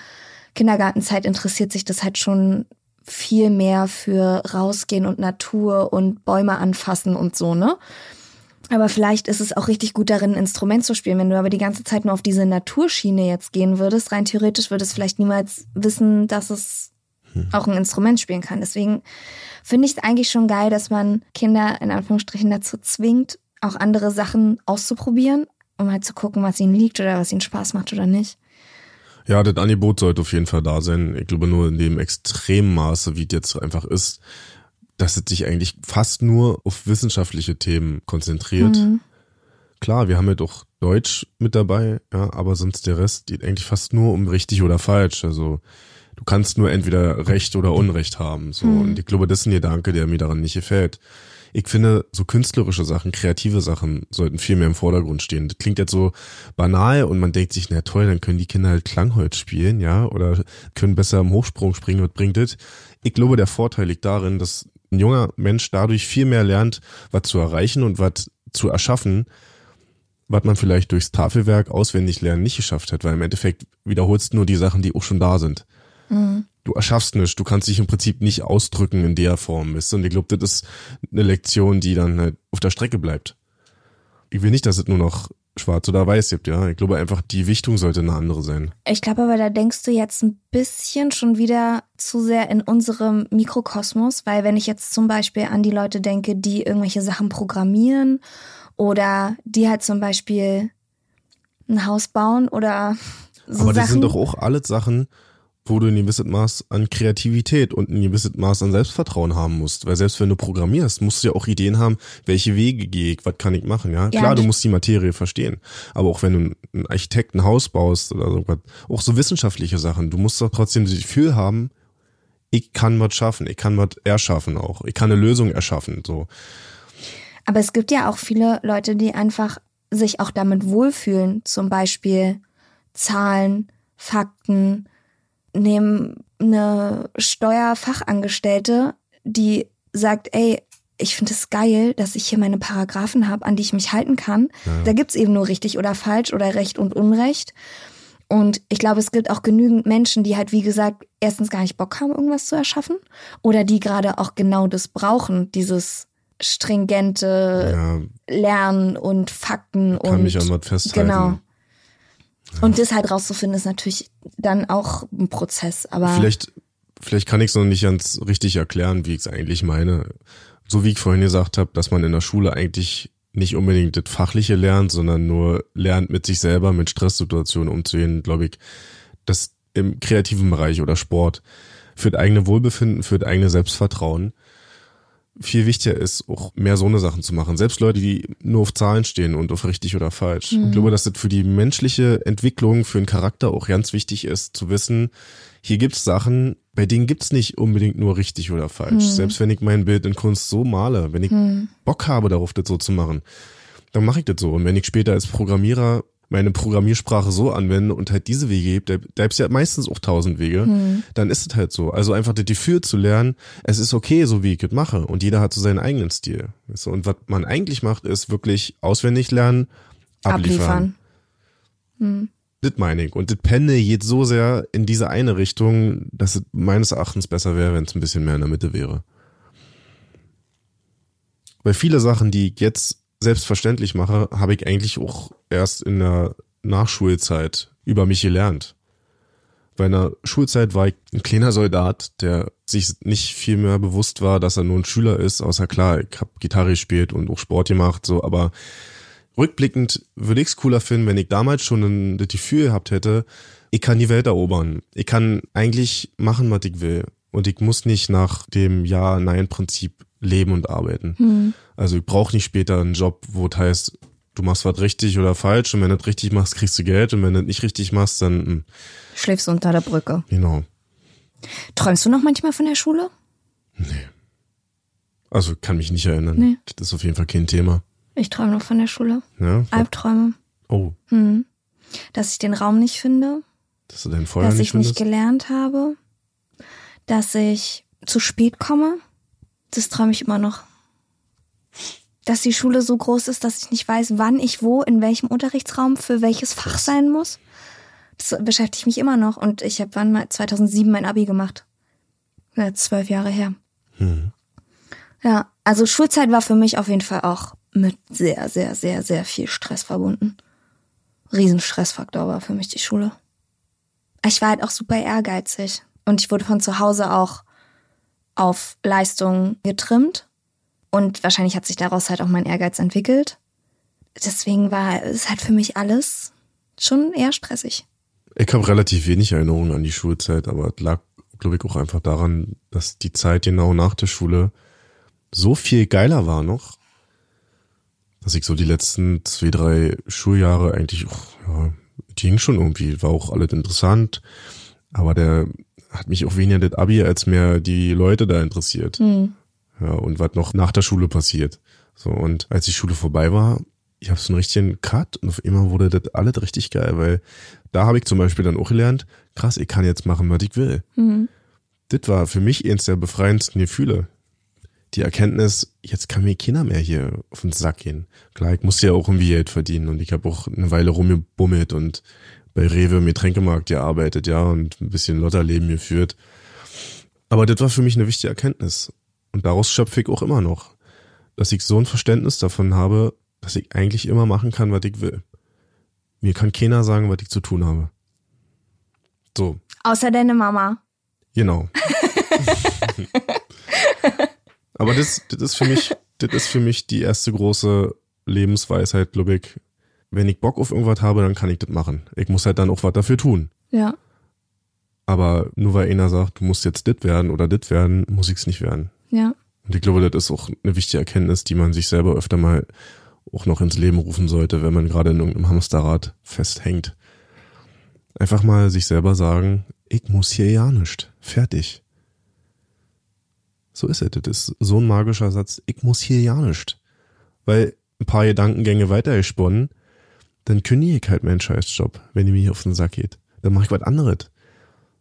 Kindergartenzeit interessiert sich das halt schon viel mehr für Rausgehen und Natur und Bäume anfassen und so, ne? Aber vielleicht ist es auch richtig gut darin, ein Instrument zu spielen. Wenn du aber die ganze Zeit nur auf diese Naturschiene jetzt gehen würdest, rein theoretisch würdest du vielleicht niemals wissen, dass es auch ein Instrument spielen kann. Deswegen finde ich es eigentlich schon geil, dass man Kinder in Anführungsstrichen dazu zwingt, auch andere Sachen auszuprobieren, um halt zu gucken, was ihnen liegt oder was ihnen Spaß macht oder nicht. Ja, das Angebot sollte auf jeden Fall da sein. Ich glaube nur in dem extremen Maße, wie es jetzt einfach ist, dass es sich eigentlich fast nur auf wissenschaftliche Themen konzentriert. Mhm. Klar, wir haben ja doch Deutsch mit dabei, ja, aber sonst der Rest geht eigentlich fast nur um richtig oder falsch. Also du kannst nur entweder Recht oder Unrecht haben. So. Mhm. Und ich glaube, das ist ein Gedanke, der mir daran nicht gefällt. Ich finde, so künstlerische Sachen, kreative Sachen sollten viel mehr im Vordergrund stehen. Das klingt jetzt so banal und man denkt sich, na toll, dann können die Kinder halt Klangholz spielen, ja, oder können besser im Hochsprung springen, was bringt das? Ich glaube, der Vorteil liegt darin, dass ein junger Mensch dadurch viel mehr lernt, was zu erreichen und was zu erschaffen, was man vielleicht durchs Tafelwerk auswendig lernen nicht geschafft hat, weil im Endeffekt wiederholst du nur die Sachen, die auch schon da sind. Mhm. Du erschaffst nichts, du kannst dich im Prinzip nicht ausdrücken in der Form. Weißt du? Und ich glaube, das ist eine Lektion, die dann halt auf der Strecke bleibt. Ich will nicht, dass es nur noch schwarz oder weiß gibt, ja. Ich glaube einfach, die Wichtung sollte eine andere sein. Ich glaube aber, da denkst du jetzt ein bisschen schon wieder zu sehr in unserem Mikrokosmos, weil wenn ich jetzt zum Beispiel an die Leute denke, die irgendwelche Sachen programmieren oder die halt zum Beispiel ein Haus bauen oder so aber das Sachen, sind doch auch alles Sachen, wo du ein gewisses Maß an Kreativität und ein gewisses Maß an Selbstvertrauen haben musst. Weil selbst wenn du programmierst, musst du ja auch Ideen haben, welche Wege gehe ich, was kann ich machen, ja? Klar, du musst die Materie verstehen. Aber auch wenn du einen Architekt, ein Haus baust oder so, auch so wissenschaftliche Sachen, du musst doch trotzdem das Gefühl haben, ich kann was schaffen, ich kann was erschaffen auch, ich kann eine Lösung erschaffen, so. Aber es gibt ja auch viele Leute, die einfach sich auch damit wohlfühlen, zum Beispiel Zahlen, Fakten, nehmen eine Steuerfachangestellte, die sagt, ey, ich finde es geil, dass ich hier meine Paragraphen habe, an die ich mich halten kann. Ja. Da gibt's eben nur richtig oder falsch oder Recht und Unrecht. Und ich glaube, es gibt auch genügend Menschen, die halt, wie gesagt, erstens gar nicht Bock haben, irgendwas zu erschaffen. Oder die gerade auch genau das brauchen, dieses stringente Lernen und Fakten. Ich kann mich an was festhalten. Genau. Ja. Und das halt rauszufinden, ist natürlich dann auch ein Prozess. Aber vielleicht kann ich es noch nicht ganz richtig erklären, wie ich es eigentlich meine. So wie ich vorhin gesagt habe, dass man in der Schule eigentlich nicht unbedingt das Fachliche lernt, sondern nur lernt, mit sich selber, mit Stresssituationen umzugehen, glaube ich, das im kreativen Bereich oder Sport für das eigene Wohlbefinden, für das eigene Selbstvertrauen viel wichtiger ist, auch mehr so eine Sachen zu machen. Selbst Leute, die nur auf Zahlen stehen und auf richtig oder falsch. Mhm. Ich glaube, dass das für die menschliche Entwicklung, für den Charakter auch ganz wichtig ist, zu wissen, hier gibt's Sachen, bei denen gibt's nicht unbedingt nur richtig oder falsch. Mhm. Selbst wenn ich mein Bild in Kunst so male, wenn ich Bock habe darauf, das so zu machen, dann mache ich das so. Und wenn ich später als Programmierer meine Programmiersprache so anwende und halt diese Wege gibt, da gibt's ja meistens auch 1000 Wege, dann ist es halt so. Also einfach das Gefühl zu lernen, es ist okay, so wie ich es mache und jeder hat so seinen eigenen Stil. Weißt du? Und was man eigentlich macht, ist wirklich auswendig lernen, abliefern. Das meine ich. Und das Pendel geht so sehr in diese eine Richtung, dass es meines Erachtens besser wäre, wenn es ein bisschen mehr in der Mitte wäre. Weil viele Sachen, die ich jetzt selbstverständlich mache, habe ich eigentlich auch erst in der Nachschulzeit über mich gelernt. Bei einer Schulzeit war ich ein kleiner Soldat, der sich nicht viel mehr bewusst war, dass er nur ein Schüler ist, außer klar, ich habe Gitarre gespielt und auch Sport gemacht, so, aber rückblickend würde ich es cooler finden, wenn ich damals schon das Gefühl gehabt hätte, ich kann die Welt erobern, ich kann eigentlich machen, was ich will und ich muss nicht nach dem Ja-Nein-Prinzip leben und arbeiten. Also ich brauche nicht später einen Job, wo es heißt, du machst was richtig oder falsch und wenn du das richtig machst, kriegst du Geld und wenn du das nicht richtig machst, dann schläfst du unter der Brücke. Genau. Träumst du noch manchmal von der Schule? Nee. Also kann mich nicht erinnern. Nee. Das ist auf jeden Fall kein Thema. Ich träume noch von der Schule. Ja? Albträume. Oh. Dass ich den Raum nicht finde. Dass du dein Feuer nicht findest. Dass ich nicht gelernt habe. Dass ich zu spät komme. Das träume ich immer noch. Dass die Schule so groß ist, dass ich nicht weiß, wann ich wo, in welchem Unterrichtsraum, für welches Fach sein muss. Das beschäftigt mich immer noch. Und ich habe 2007 mein Abi gemacht. 12 Jahre her. Ja, also Schulzeit war für mich auf jeden Fall auch mit sehr, sehr, sehr, sehr viel Stress verbunden. Riesenstressfaktor war für mich die Schule. Ich war halt auch super ehrgeizig. Und ich wurde von zu Hause auch auf Leistungen getrimmt und wahrscheinlich hat sich daraus halt auch mein Ehrgeiz entwickelt. Deswegen war es halt für mich alles schon eher stressig. Ich habe relativ wenig Erinnerungen an die Schulzeit, aber es lag, glaube ich, auch einfach daran, dass die Zeit genau nach der Schule so viel geiler war noch, dass ich so die letzten 2, 3 Schuljahre eigentlich, ja, ging schon irgendwie, war auch alles interessant, aber der hat mich auch weniger das Abi als mehr die Leute da interessiert. Mhm. Ja, und was noch nach der Schule passiert. So, und als die Schule vorbei war, ich habe so einen richtigen Cut und auf einmal wurde das alles richtig geil, weil da habe ich zum Beispiel dann auch gelernt, krass, ich kann jetzt machen, was ich will. Mhm. Das war für mich eins der befreiendsten Gefühle. Die Erkenntnis, jetzt kann mir keiner mehr hier auf den Sack gehen. Klar, ich musste ja auch irgendwie Geld verdienen und ich habe auch eine Weile rumgebummelt und bei Rewe im Getränkemarkt gearbeitet, ja, und ein bisschen Lotterleben geführt. Aber das war für mich eine wichtige Erkenntnis. Und daraus schöpfe ich auch immer noch, dass ich so ein Verständnis davon habe, dass ich eigentlich immer machen kann, was ich will. Mir kann keiner sagen, was ich zu tun habe. So. Außer deine Mama. Genau. Aber das ist für mich die erste große Lebensweisheit, glaube ich. Wenn ich Bock auf irgendwas habe, dann kann ich das machen. Ich muss halt dann auch was dafür tun. Ja. Aber nur weil einer sagt, du musst jetzt dit werden oder dit werden, muss ich es nicht werden. Ja. Und ich glaube, das ist auch eine wichtige Erkenntnis, die man sich selber öfter mal auch noch ins Leben rufen sollte, wenn man gerade in irgendeinem Hamsterrad festhängt. Einfach mal sich selber sagen, ich muss hier ja nicht. Fertig. So ist es. Das ist so ein magischer Satz, ich muss hier ja nicht. Weil ein paar Gedankengänge weitergesponnen, dann kündige ich halt meinen Scheißjob, wenn ihr mir hier auf den Sack geht. Dann mache ich was anderes.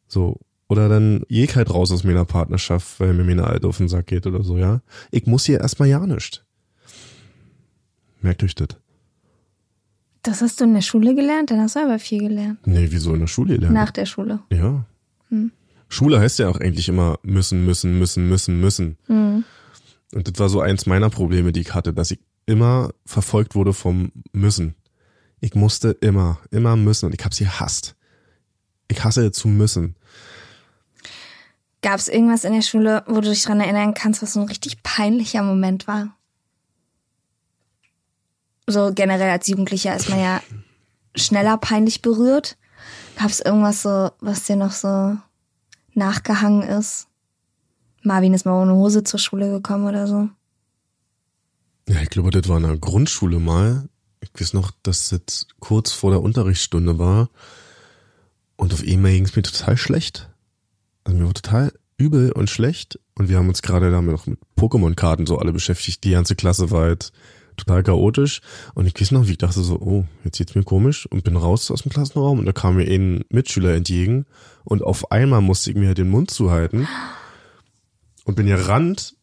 So. Oder dann gehe ich halt raus aus meiner Partnerschaft, weil mir meine Alte auf den Sack geht oder so, ja. Ich muss hier erstmal ja nicht. Merkt euch das. Das hast du in der Schule gelernt? Dann hast du aber viel gelernt. Nee, wieso in der Schule gelernt? Nach der Schule. Ja. Hm. Schule heißt ja auch eigentlich immer müssen. Mhm. Und das war so eins meiner Probleme, die ich hatte, dass ich immer verfolgt wurde vom Müssen. Ich musste immer müssen und ich hab's gehasst. Ich hasse zu müssen. Gab's irgendwas in der Schule, wo du dich dran erinnern kannst, was so ein richtig peinlicher Moment war? So generell als Jugendlicher ist man ja schneller peinlich berührt. Gab's irgendwas so, was dir noch so nachgehangen ist? Marvin ist mal ohne Hose zur Schule gekommen oder so. Ja, ich glaube, das war in der Grundschule mal. Ich weiß noch, dass das kurz vor der Unterrichtsstunde war und auf einmal ging es mir total schlecht. Also mir war total übel und schlecht und wir haben uns gerade damit noch mit Pokémon-Karten so alle beschäftigt. Die ganze Klasse war halt total chaotisch und ich weiß noch, wie ich dachte so, oh, jetzt geht's mir komisch und bin raus aus dem Klassenraum und da kam mir ein Mitschüler entgegen und auf einmal musste ich mir den Mund zuhalten und bin gerannt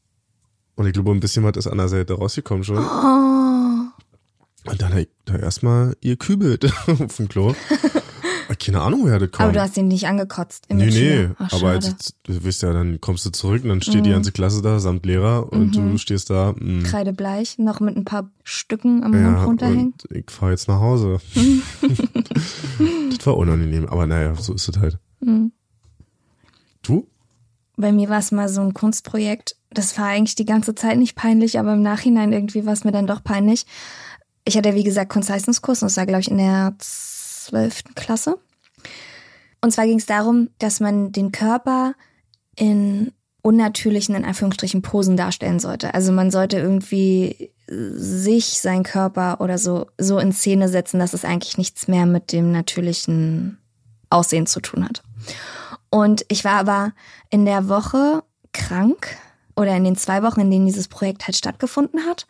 und ich glaube, ein bisschen was ist an der Seite rausgekommen schon. Oh. Und dann hat er erstmal ihr kübelt auf dem Klo. Keine Ahnung, woher das kommt. Aber du hast ihn nicht angekotzt. Nee. Ach, aber als, du weißt ja, dann kommst du zurück und dann steht die ganze Klasse da samt Lehrer und du stehst da. Kreidebleich, noch mit ein paar Stücken am Mund runterhängen. Und ich fahr jetzt nach Hause. Das war unangenehm, aber naja, so ist es halt. Mhm. Du? Bei mir war es mal so ein Kunstprojekt. Das war eigentlich die ganze Zeit nicht peinlich, aber im Nachhinein irgendwie war es mir dann doch peinlich. Ich hatte, wie gesagt, Kunstleistungskurs und das war, glaube ich, in der 12. Klasse. Und zwar ging es darum, dass man den Körper in unnatürlichen, in Anführungsstrichen, Posen darstellen sollte. Also man sollte irgendwie sich, seinen Körper oder so in Szene setzen, dass es eigentlich nichts mehr mit dem natürlichen Aussehen zu tun hat. Und ich war aber in der Woche krank oder in den 2 Wochen, in denen dieses Projekt halt stattgefunden hat.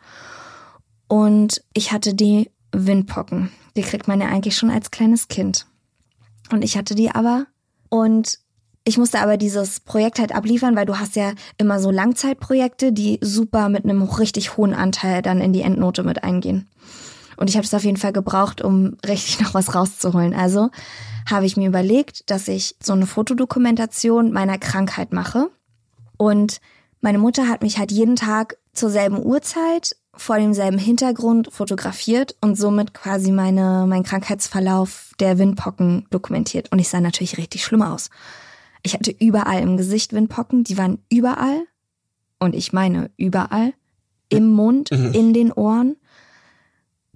Und ich hatte die Windpocken. Die kriegt man ja eigentlich schon als kleines Kind. Und ich hatte die aber. Und ich musste aber dieses Projekt halt abliefern, weil du hast ja immer so Langzeitprojekte, die super mit einem richtig hohen Anteil dann in die Endnote mit eingehen. Und ich habe es auf jeden Fall gebraucht, um richtig noch was rauszuholen. Also habe ich mir überlegt, dass ich so eine Fotodokumentation meiner Krankheit mache. Und meine Mutter hat mich halt jeden Tag zur selben Uhrzeit vor demselben Hintergrund fotografiert und somit quasi meinen Krankheitsverlauf der Windpocken dokumentiert. Und ich sah natürlich richtig schlimm aus. Ich hatte überall im Gesicht Windpocken, die waren überall. Und ich meine überall. Im Mund, in den Ohren.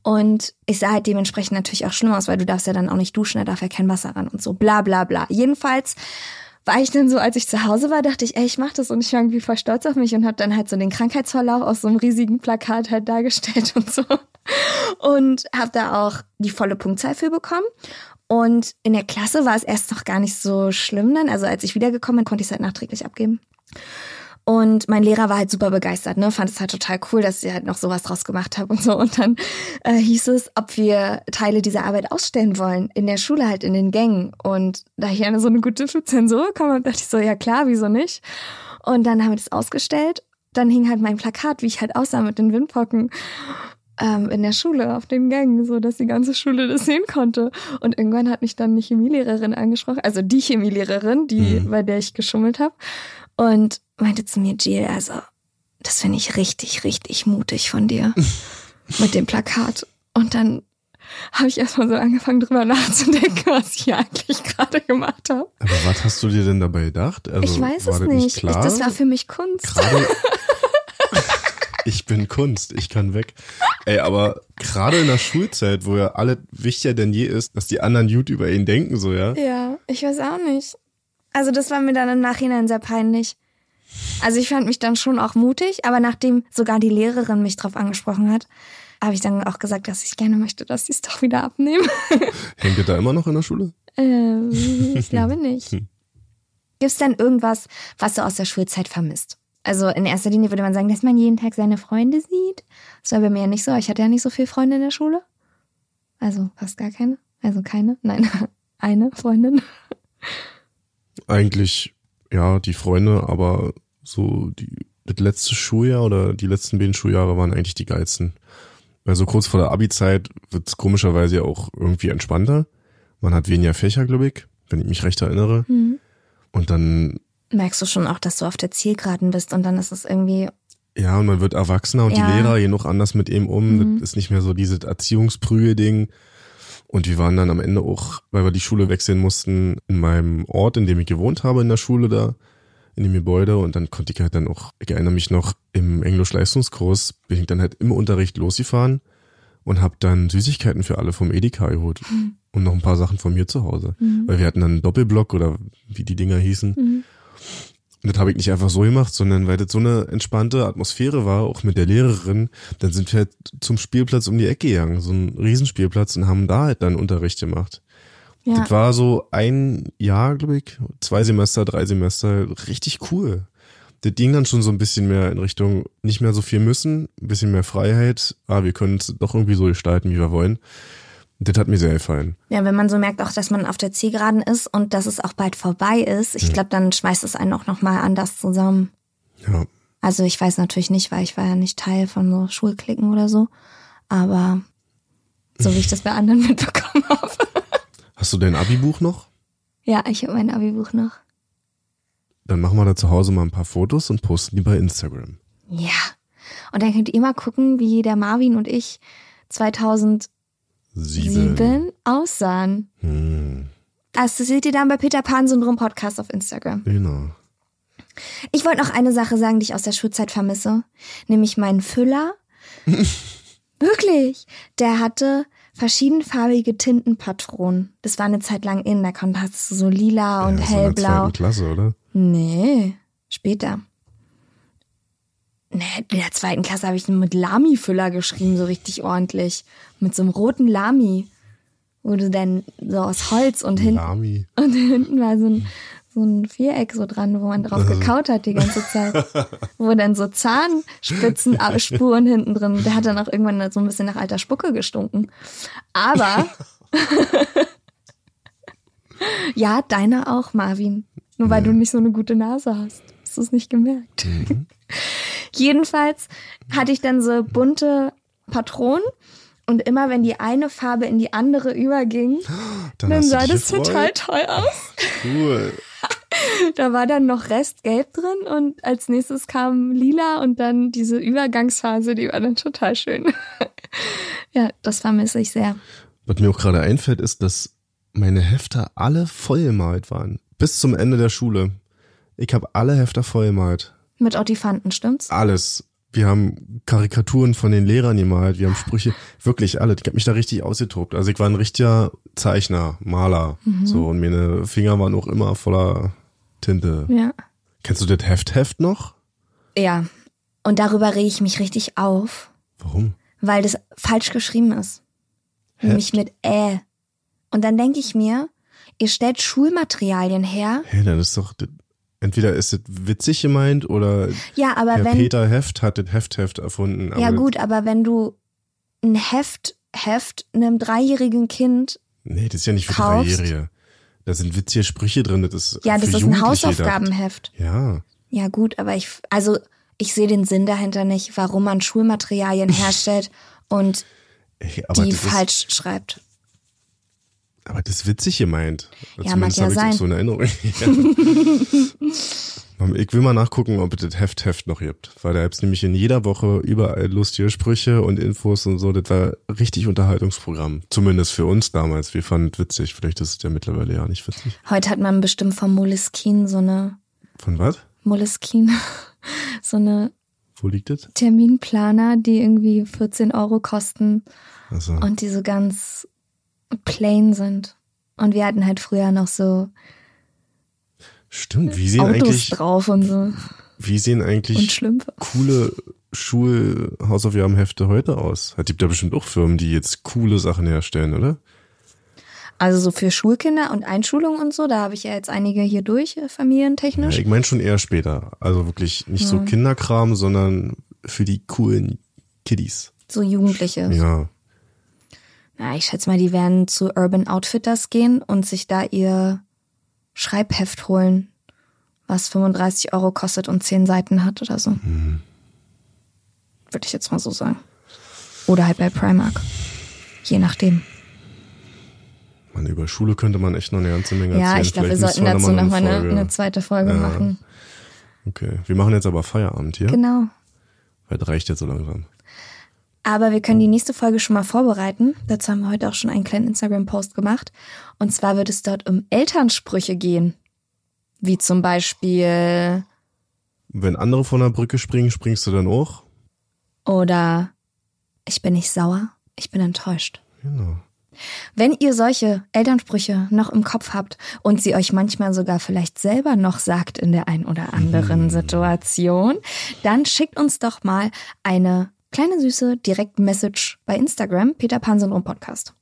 Und ich sah halt dementsprechend natürlich auch schlimm aus, weil du darfst ja dann auch nicht duschen, da darf ja kein Wasser ran und so, bla bla bla. Jedenfalls war ich dann so, als ich zu Hause war, dachte ich, ey, ich mach das, und ich war irgendwie voll stolz auf mich und habe dann halt so den Krankheitsverlauf aus so einem riesigen Plakat halt dargestellt und so. Und habe da auch die volle Punktzahl für bekommen. Und in der Klasse war es erst noch gar nicht so schlimm dann. Also als ich wiedergekommen bin, konnte ich es halt nachträglich abgeben. Und mein Lehrer war halt super begeistert, ne? Fand es halt total cool, dass ich halt noch sowas draus gemacht habe und so. Und dann hieß es, ob wir Teile dieser Arbeit ausstellen wollen, in der Schule halt, in den Gängen. Und da ich ja so eine gute Zensur bekommen habe, dachte ich so, ja klar, wieso nicht? Und dann haben wir das ausgestellt. Dann hing halt mein Plakat, wie ich halt aussah mit den Windpocken, in der Schule, auf den Gängen, so dass die ganze Schule das sehen konnte. Und irgendwann hat mich dann eine Chemielehrerin angesprochen, also die Chemielehrerin, bei der ich geschummelt habe. Und meinte zu mir, Jill, also das finde ich richtig, richtig mutig von dir mit dem Plakat. Und dann habe ich erstmal so angefangen, drüber nachzudenken, was ich hier eigentlich gerade gemacht habe. Aber was hast du dir denn dabei gedacht? Also, ich weiß es nicht. Klar? Das war für mich Kunst. Ich bin Kunst, ich kann weg. Ey, aber gerade in der Schulzeit, wo ja alle wichtiger denn je ist, dass die anderen gut über ihn denken, so, ja? Ja, ich weiß auch nicht. Also das war mir dann im Nachhinein sehr peinlich. Also ich fand mich dann schon auch mutig, aber nachdem sogar die Lehrerin mich drauf angesprochen hat, habe ich dann auch gesagt, dass ich gerne möchte, dass sie es doch wieder abnehmen. Hängt ihr da immer noch in der Schule? Ich glaube nicht. Gibt's denn irgendwas, was du aus der Schulzeit vermisst? Also in erster Linie würde man sagen, dass man jeden Tag seine Freunde sieht. Das war bei mir ja nicht so. Ich hatte ja nicht so viele Freunde in der Schule. Also fast gar keine. Also keine. Nein, eine Freundin. Eigentlich, ja, die Freunde, aber so das letzte Schuljahr oder die letzten beiden Schuljahre waren eigentlich die geilsten. Weil so kurz vor der Abi-Zeit wird es komischerweise ja auch irgendwie entspannter. Man hat weniger Fächer, glaube ich, wenn ich mich recht erinnere. Mhm. Und dann merkst du schon auch, dass du auf der Zielgeraden bist und dann ist es irgendwie... Ja, und man wird erwachsener und Die Lehrer gehen noch anders mit ihm um. Mhm. Das ist nicht mehr so dieses Erziehungsprügel-Ding. Und wir waren dann am Ende auch, weil wir die Schule wechseln mussten, in meinem Ort, in dem ich gewohnt habe, in der Schule da, in dem Gebäude. Und dann konnte ich halt dann auch, ich erinnere mich noch, im Englisch-Leistungskurs bin ich dann halt im Unterricht losgefahren und habe dann Süßigkeiten für alle vom Edeka geholt. Mhm. Und noch ein paar Sachen von mir zu Hause. Mhm. Weil wir hatten dann einen Doppelblock oder wie die Dinger hießen. Mhm. Und das habe ich nicht einfach so gemacht, sondern weil das so eine entspannte Atmosphäre war, auch mit der Lehrerin, dann sind wir halt zum Spielplatz um die Ecke gegangen, so einen Riesenspielplatz, und haben da halt dann Unterricht gemacht. Ja. Das war so ein Jahr, glaube ich, 2 Semester, 3 Semester, richtig cool. Das ging dann schon so ein bisschen mehr in Richtung nicht mehr so viel müssen, ein bisschen mehr Freiheit, wir können es doch irgendwie so gestalten, wie wir wollen. Das hat mir sehr gefallen. Ja, wenn man so merkt auch, dass man auf der Zielgeraden ist und dass es auch bald vorbei ist. Ich glaube, dann schmeißt es einen auch nochmal anders zusammen. Ja. Also ich weiß natürlich nicht, weil ich war ja nicht Teil von so Schulklicken oder so. Aber so wie ich das bei anderen mitbekommen habe. Hast du dein Abi-Buch noch? Ja, ich habe mein Abi-Buch noch. Dann machen wir da zu Hause mal ein paar Fotos und posten die bei Instagram. Ja. Und dann könnt ihr mal gucken, wie der Marvin und ich 2007 aussahen. Also das seht ihr dann bei Peter Pan-Syndrom-Podcast auf Instagram. Genau. Ich wollte noch eine Sache sagen, die ich aus der Schulzeit vermisse. Nämlich meinen Füller. Wirklich. Der hatte verschiedenfarbige Tintenpatronen. Das war eine Zeit lang in. Da konntest du so lila und hellblau. Das war in der 2. Klasse, oder? Nee, später. Nee, in der 2. Klasse habe ich mit Lami-Füller geschrieben, so richtig ordentlich. Mit so einem roten Lami. Wo du dann so aus Holz und hinten. Und hinten war so ein Viereck so dran, wo man drauf gekaut hat die ganze Zeit. Wo dann so Zahnspitzenspuren hinten drin. Der hat dann auch irgendwann so ein bisschen nach alter Spucke gestunken. Aber ja, deiner auch, Marvin. Nur weil du nicht so eine gute Nase hast. Hast du es nicht gemerkt? Mhm. Jedenfalls hatte ich dann so bunte Patronen und immer wenn die eine Farbe in die andere überging, dann sah das total toll aus. Cool. Da war dann noch Restgelb drin und als nächstes kam Lila und dann diese Übergangsphase, die war dann total schön. Ja, das vermisse ich sehr. Was mir auch gerade einfällt, ist, dass meine Hefter alle vollgemalt waren. Bis zum Ende der Schule. Ich habe alle Hefter vollgemalt. Mit Otifanten, stimmt's? Alles. Wir haben Karikaturen von den Lehrern gemalt, wir haben Sprüche, wirklich alles. Ich habe mich da richtig ausgetobt. Also ich war ein richtiger Zeichner, Maler, so, und meine Finger waren auch immer voller Tinte. Ja. Kennst du das Heft noch? Ja, und darüber rege ich mich richtig auf. Warum? Weil das falsch geschrieben ist. Heft? Nämlich mit Ä. Und dann denke ich mir, ihr stellt Schulmaterialien her. Hey, dann ist doch... Entweder ist es witzig gemeint oder ja, aber Herr Peter Heft hat das Heft erfunden. Ja gut, aber wenn du ein Heft einem dreijährigen Kind nee, das ist ja nicht für Dreijährige. Da sind witzige Sprüche drin. Das ist ja, das ist ein Hausaufgabenheft. Ja. Ja gut, aber ich sehe den Sinn dahinter nicht, warum man Schulmaterialien herstellt und die falsch schreibt. Aber das ist witzig gemeint. Ja, mag ja sein. Ich so eine Erinnerung. Ich will mal nachgucken, ob es das Heft noch gibt. Weil da gibt es nämlich in jeder Woche überall lustige Sprüche und Infos und so. Das war richtig Unterhaltungsprogramm. Zumindest für uns damals. Wir fanden es witzig. Vielleicht ist es ja mittlerweile ja nicht witzig. Heute hat man bestimmt von Moleskine so eine... Von was? Moleskine. So eine... Wo liegt das? Terminplaner, die irgendwie 14 € kosten. Ach so. Und die so ganz... plain sind. Und wir hatten halt früher noch so stimmt, wie sehen Autos eigentlich, drauf und so. Wie sehen eigentlich coole Schulhausaufgabenhefte heute aus? Es gibt ja bestimmt auch Firmen, die jetzt coole Sachen herstellen, oder? Also so für Schulkinder und Einschulung und so, da habe ich ja jetzt einige hier durch, familientechnisch. Ja, ich meine schon eher später. Also wirklich nicht so Kinderkram, sondern für die coolen Kiddies. So Jugendliche. Ja. Ja, ich schätze mal, die werden zu Urban Outfitters gehen und sich da ihr Schreibheft holen, was 35 € kostet und 10 Seiten hat oder so. Mhm. Würde ich jetzt mal so sagen. Oder halt bei Primark. Je nachdem. Man, über Schule könnte man echt noch eine ganze Menge erzählen. Ja, ich glaube, wir sollten dazu nochmal eine zweite Folge machen. Okay, wir machen jetzt aber Feierabend hier. Genau. Weil das reicht jetzt so langsam. Aber wir können die nächste Folge schon mal vorbereiten. Dazu haben wir heute auch schon einen kleinen Instagram-Post gemacht. Und zwar wird es dort um Elternsprüche gehen. Wie zum Beispiel... Wenn andere von der Brücke springen, springst du dann auch? Oder ich bin nicht sauer, ich bin enttäuscht. Genau. Wenn ihr solche Elternsprüche noch im Kopf habt und sie euch manchmal sogar vielleicht selber noch sagt in der ein oder anderen Situation, dann schickt uns doch mal eine... kleine süße Direktmessage bei Instagram, Peter Pan Syndrom Podcast.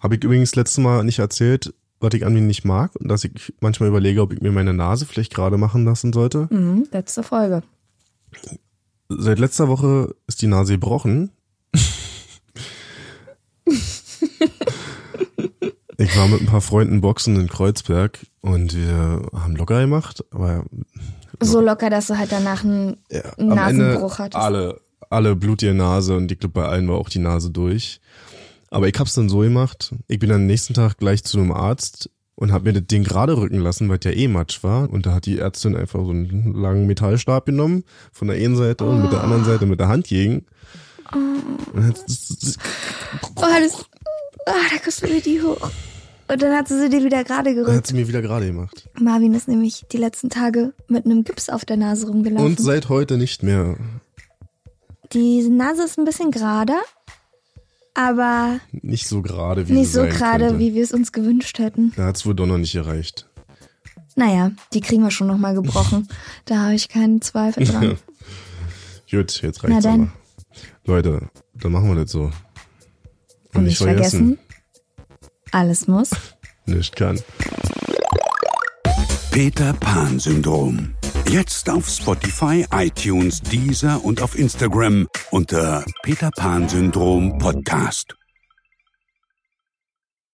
Habe ich übrigens letztes Mal nicht erzählt, was ich an mir nicht mag und dass ich manchmal überlege, ob ich mir meine Nase vielleicht gerade machen lassen sollte. Letzte Folge. Seit letzter Woche ist die Nase gebrochen. Ich war mit ein paar Freunden boxen in Kreuzberg und wir haben locker gemacht, aber so locker, dass du halt danach einen Nasenbruch hattest. Alle blut ihr Nase und ich glaube, bei allen war auch die Nase durch. Aber ich hab's dann so gemacht, ich bin dann am nächsten Tag gleich zu einem Arzt und hab mir das Ding gerade rücken lassen, weil es ja eh matsch war. Und da hat die Ärztin einfach so einen langen Metallstab genommen, von der einen Seite und mit der anderen Seite mit der Hand gegen. Und hat da kriegst du mir die hoch. Und dann hat sie dir wieder gerade gerückt. Dann hat sie mir wieder gerade gemacht. Marvin ist nämlich die letzten Tage mit einem Gips auf der Nase rumgelaufen. Und seit heute nicht mehr. Die Nase ist ein bisschen gerade, aber nicht so gerade, wie wir es uns gewünscht hätten. Da hat es wohl doch noch nicht erreicht. Naja, die kriegen wir schon nochmal gebrochen. Da habe ich keinen Zweifel dran. Gut, jetzt reicht's aber. Leute, dann machen wir das so. Und nicht vergessen, alles muss, nicht kann. Peter Pan Syndrom. Jetzt auf Spotify, iTunes, Deezer und auf Instagram unter Peter Pan Syndrom Podcast.